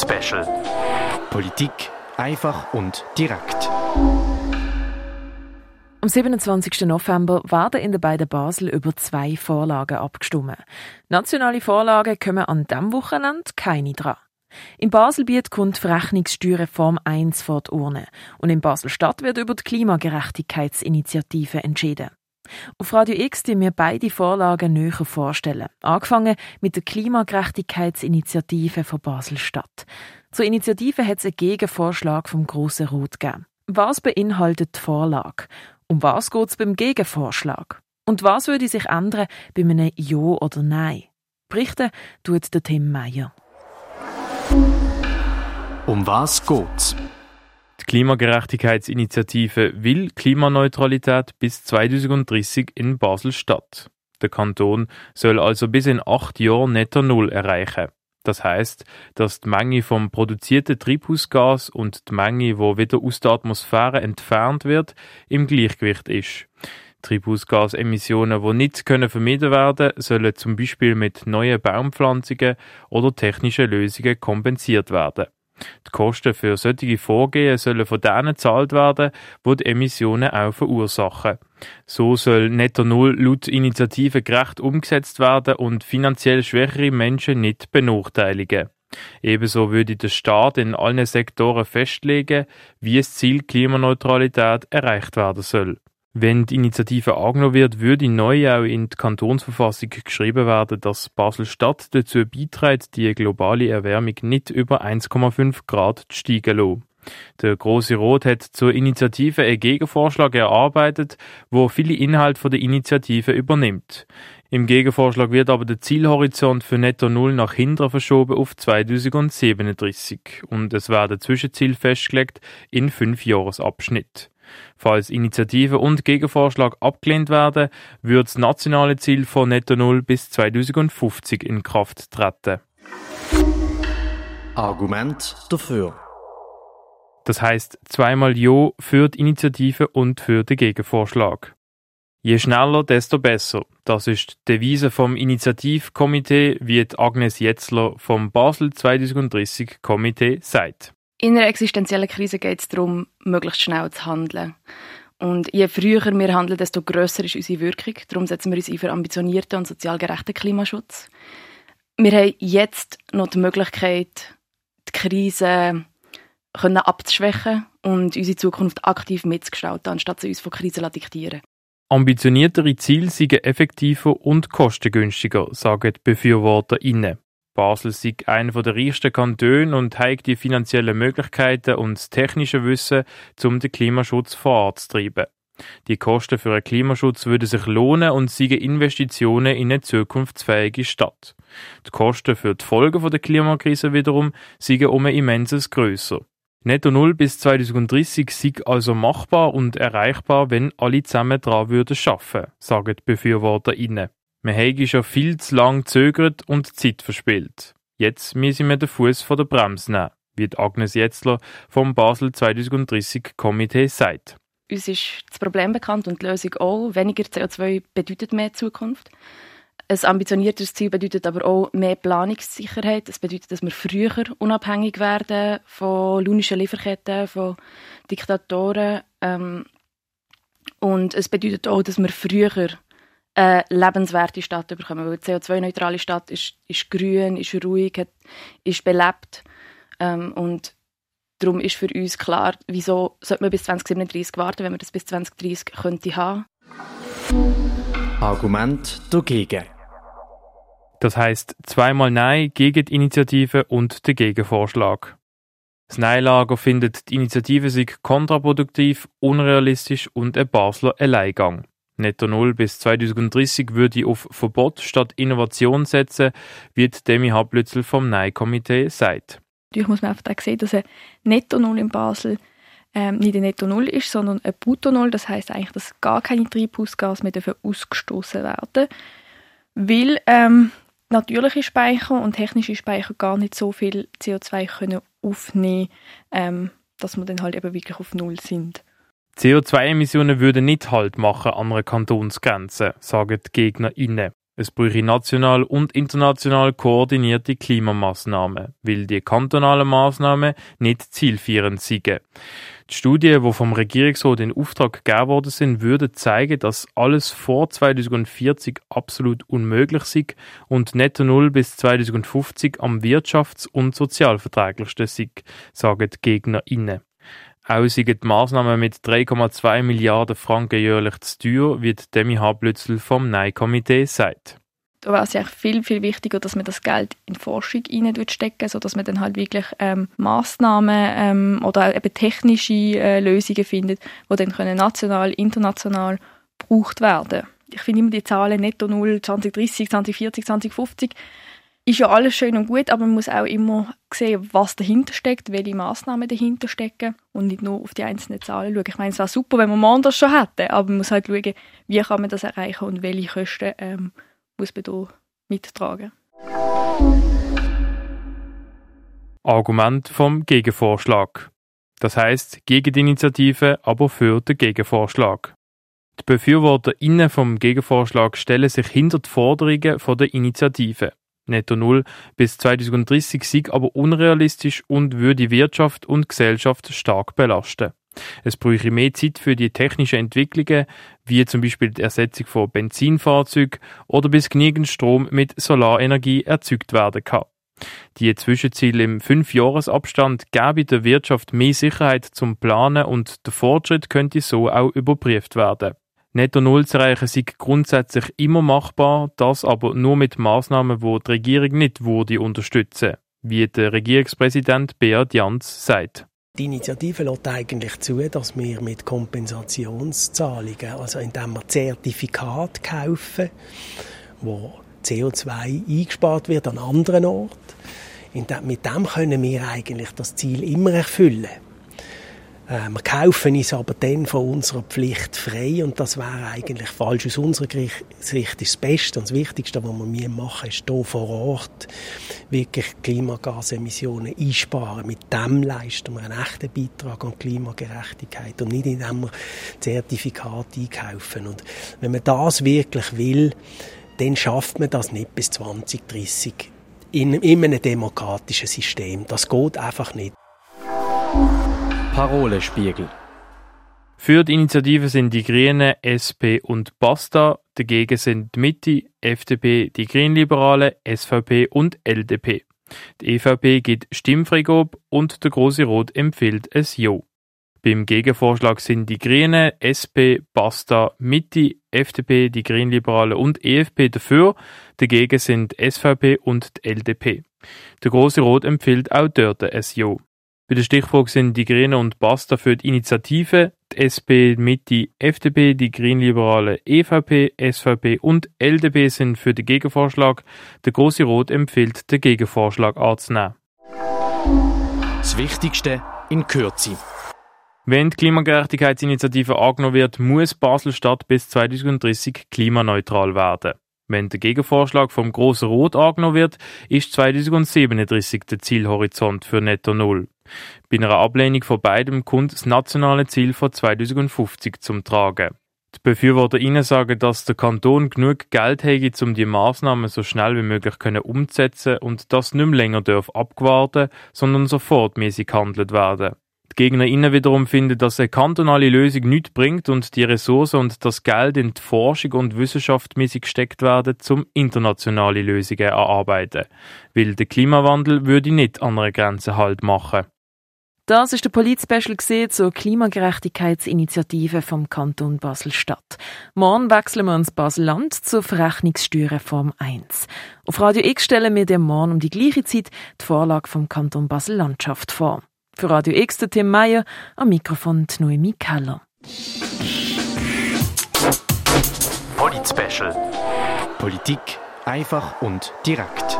Special. Politik einfach und direkt. Am 27. November werden in den beiden Basel über zwei Vorlagen abgestimmt. Nationale Vorlagen kommen an diesem Wochenende keine dran. In Baselbiet kommt die Verrechnungssteuerreform 1 vor die Urne und in Basel-Stadt wird über die Klimagerechtigkeitsinitiative entschieden. Auf Radio X die wir beide Vorlagen näher vorstellen, angefangen mit der Klimagerechtigkeitsinitiative von Basel-Stadt. Zur Initiative hat es einen Gegenvorschlag vom Grossen Rat gegeben. Was beinhaltet die Vorlage? Um was geht es beim Gegenvorschlag? Und was würde sich ändern bei einem Ja oder Nein? Berichten tut Tim Meyer. Um was geht's? Die Klimagerechtigkeitsinitiative will Klimaneutralität bis 2030 in Basel-Stadt. Der Kanton soll also bis in 8 Jahren Netto Null erreichen. Das heisst, dass die Menge vom produzierten Treibhausgas und die Menge, die wieder aus der Atmosphäre entfernt wird, im Gleichgewicht ist. Treibhausgasemissionen, die nicht vermieden werden können, sollen zum Beispiel mit neuen Baumpflanzungen oder technischen Lösungen kompensiert werden. Die Kosten für solche Vorgehen sollen von denen gezahlt werden, die Emissionen auch verursachen. So soll Netto Null laut Initiative gerecht umgesetzt werden und finanziell schwächere Menschen nicht benachteiligen. Ebenso würde der Staat in allen Sektoren festlegen, wie das Ziel Klimaneutralität erreicht werden soll. Wenn die Initiative angenommen wird, würde neu auch in die Kantonsverfassung geschrieben werden, dass Basel-Stadt dazu beiträgt, die globale Erwärmung nicht über 1,5 Grad zu steigen lassen. Der Grosse Rat hat zur Initiative einen Gegenvorschlag erarbeitet, der viele Inhalte der Initiative übernimmt. Im Gegenvorschlag wird aber der Zielhorizont für Netto Null nach hinten verschoben auf 2037 und es werden Zwischenziele festgelegt in 5-Jahres-Abschnitten. Falls Initiative und Gegenvorschlag abgelehnt werden, würde das nationale Ziel von Netto Null bis 2050 in Kraft treten. Argument dafür. Das heisst zweimal Ja für die Initiative und für den Gegenvorschlag. Je schneller, desto besser. Das ist die Devise vom Initiativkomitee, wie die Agnes Jetzler vom Basel 2030-Komitee sagt. In einer existenziellen Krise geht es darum, möglichst schnell zu handeln. Und je früher wir handeln, desto grösser ist unsere Wirkung. Darum setzen wir uns ein für ambitionierten und sozial gerechten Klimaschutz. Wir haben jetzt noch die Möglichkeit, die Krise abzuschwächen und unsere Zukunft aktiv mitzugestalten, anstatt sie uns von Krisen diktieren. Ambitioniertere Ziele seien effektiver und kostengünstiger, sagen die BefürworterInnen. Basel sei einer der reichsten Kantone und hat die finanziellen Möglichkeiten und das technische Wissen, um den Klimaschutz voranzutreiben. Die Kosten für den Klimaschutz würden sich lohnen und seien Investitionen in eine zukunftsfähige Stadt. Die Kosten für die Folgen der Klimakrise wiederum seien um ein immenses grösser. Netto Null bis 2030 sei also machbar und erreichbar, wenn alle zusammen daran arbeiten würden, sagen die BefürworterInnen. Wir haben schon viel zu lange gezögert und Zeit verspielt. Jetzt müssen wir den Fuß von der Bremse nehmen, wie Agnes Jetzler vom Basel 2030-Komitee sagt. Uns ist das Problem bekannt und die Lösung auch. Weniger CO2 bedeutet mehr Zukunft. Ein ambitioniertes Ziel bedeutet aber auch mehr Planungssicherheit. Es bedeutet, dass wir früher unabhängig werden von launischen Lieferketten, von Diktatoren. Und es bedeutet auch, dass wir früher eine lebenswerte Stadt bekommen. Weil die CO2-neutrale Stadt ist grün, ist ruhig, ist belebt. Und darum ist für uns klar, wieso sollte man bis 2037 warten, wenn man das bis 2030 könnte haben. Argument dagegen. Das heisst zweimal Nein gegen die Initiative und den Gegenvorschlag. Das Nein-Lager findet, die Initiative sei kontraproduktiv, unrealistisch und ein Basler Alleingang. Netto Null bis 2030 würde auf Verbot statt Innovation setzen, wie Demi Haplützel vom Nein-Komitee sagt. Natürlich muss man einfach sehen, dass ein Netto Null in Basel nicht ein Netto Null ist, sondern ein Brutto Null. Das heisst eigentlich, dass gar keine Treibhausgase mehr ausgestoßen werden dürfen, weil natürliche Speicher und technische Speicher gar nicht so viel CO2 können aufnehmen können, dass wir dann halt eben wirklich auf Null sind. CO2-Emissionen würden nicht Halt machen an einer Kantonsgrenze, sagen die GegnerInnen. Es bräuchte national und international koordinierte Klimamaßnahmen, weil die kantonalen Maßnahmen nicht zielführend sind. Die Studien, die vom Regierungsrat in Auftrag gegeben worden sind, würden zeigen, dass alles vor 2040 absolut unmöglich ist und Netto Null bis 2050 am wirtschafts- und sozialverträglichsten ist, sagen die GegnerInnen. Auch sind die Massnahmen mit 3,2 Milliarden Franken jährlich zu teuer, wie Demi Haplützel vom Nein-Komitee sagt. Da wäre es ja viel, viel wichtiger, dass man das Geld in Forschung hineinstecken, sodass man dann halt wirklich Massnahmen oder eben technische Lösungen findet, die dann können national, international gebraucht werden. Ich finde immer die Zahlen Netto Null, 2030, 2040, 2050, ist ja alles schön und gut, aber man muss auch immer sehen, was dahinter steckt, welche Massnahmen dahinter stecken und nicht nur auf die einzelnen Zahlen schauen. Ich meine, es wäre super, wenn wir morgen das schon hätten, aber man muss halt schauen, wie kann man das erreichen und welche Kosten muss man da mittragen. Argument vom Gegenvorschlag. Das heisst, gegen die Initiative, aber für den Gegenvorschlag. Die BefürworterInnen vom Gegenvorschlag stellen sich hinter die Forderungen der Initiative. Netto Null bis 2030 sei aber unrealistisch und würde Wirtschaft und Gesellschaft stark belasten. Es bräuchte mehr Zeit für die technischen Entwicklungen, wie zum Beispiel die Ersetzung von Benzinfahrzeugen oder bis genügend Strom mit Solarenergie erzeugt werden kann. Die Zwischenziele im 5-Jahres-Abstand gäbe der Wirtschaft mehr Sicherheit zum Planen und der Fortschritt könnte so auch überprüft werden. Netto Null zu erreichen sei grundsätzlich immer machbar, das aber nur mit Massnahmen, die Regierung nicht unterstützen würde, wie der Regierungspräsident Beat Janz sagt. Die Initiative lässt eigentlich zu, dass wir mit Kompensationszahlungen, also indem wir Zertifikate kaufen, wo CO2 eingespart wird an anderen Orten, mit dem können wir eigentlich das Ziel immer erfüllen. Wir kaufen uns aber dann von unserer Pflicht frei und das wäre eigentlich falsch. Aus unserer Sicht ist das Beste und das Wichtigste, was wir machen, ist hier vor Ort wirklich Klimagasemissionen einsparen. Mit dem leisten wir einen echten Beitrag an Klimagerechtigkeit und nicht indem wir Zertifikate einkaufen. Und wenn man das wirklich will, dann schafft man das nicht bis 2030 in einem demokratischen System. Das geht einfach nicht. Parolespiegel. Für die Initiative sind die Grünen, SP und BASTA, dagegen sind die Mitte, FDP, die Grünliberalen, SVP und LDP. Die EVP gibt Stimmfreigabe und der Grosse Rot empfiehlt es Jo. Beim Gegenvorschlag sind die Grünen, SP, BASTA, Mitte, FDP, die Grünliberalen und EFP dafür, dagegen sind die SVP und die LDP. Der Grosse Rot empfiehlt auch dort es Jo. Bei der Stichfrage sind die Grünen und BASTA für die Initiative, die SP, Mitte, FDP, die Grünliberalen, EVP, SVP und LDP sind für den Gegenvorschlag. Der Grosse Rot empfiehlt, den Gegenvorschlag anzunehmen. Das Wichtigste in Kürze. Wenn die Klimagerechtigkeitsinitiative angenommen wird, muss Basel-Stadt bis 2030 klimaneutral werden. Wenn der Gegenvorschlag vom Grossen Rot angenommen wird, ist 2037 der Zielhorizont für Netto Null. Bei einer Ablehnung von beidem kommt das nationale Ziel von 2050 zum Tragen. Die BefürworterInnen sagen, dass der Kanton genug Geld habe, um die Massnahmen so schnell wie möglich umzusetzen und dass nicht mehr länger abgewarten dürfen, sondern sofortmäßig gehandelt werden. Die GegnerInnen wiederum finden, dass eine kantonale Lösung nichts bringt und die Ressourcen und das Geld in die Forschung und Wissenschaft gesteckt werden, um internationale Lösungen erarbeiten. Weil der Klimawandel würde nicht an einer Grenze Halt machen. Das ist der Polit-Special zur Klimagerechtigkeitsinitiative vom Kanton Basel-Stadt. Morgen wechseln wir ins Basel-Land zur Verrechnungssteuerreform 1. Auf Radio X stellen wir dem morgen um die gleiche Zeit die Vorlage vom Kanton Basel-Landschaft vor. Für Radio X, der Tim Meyer, am Mikrofon die Noemi Keller. Polit Special. Politik einfach und direkt.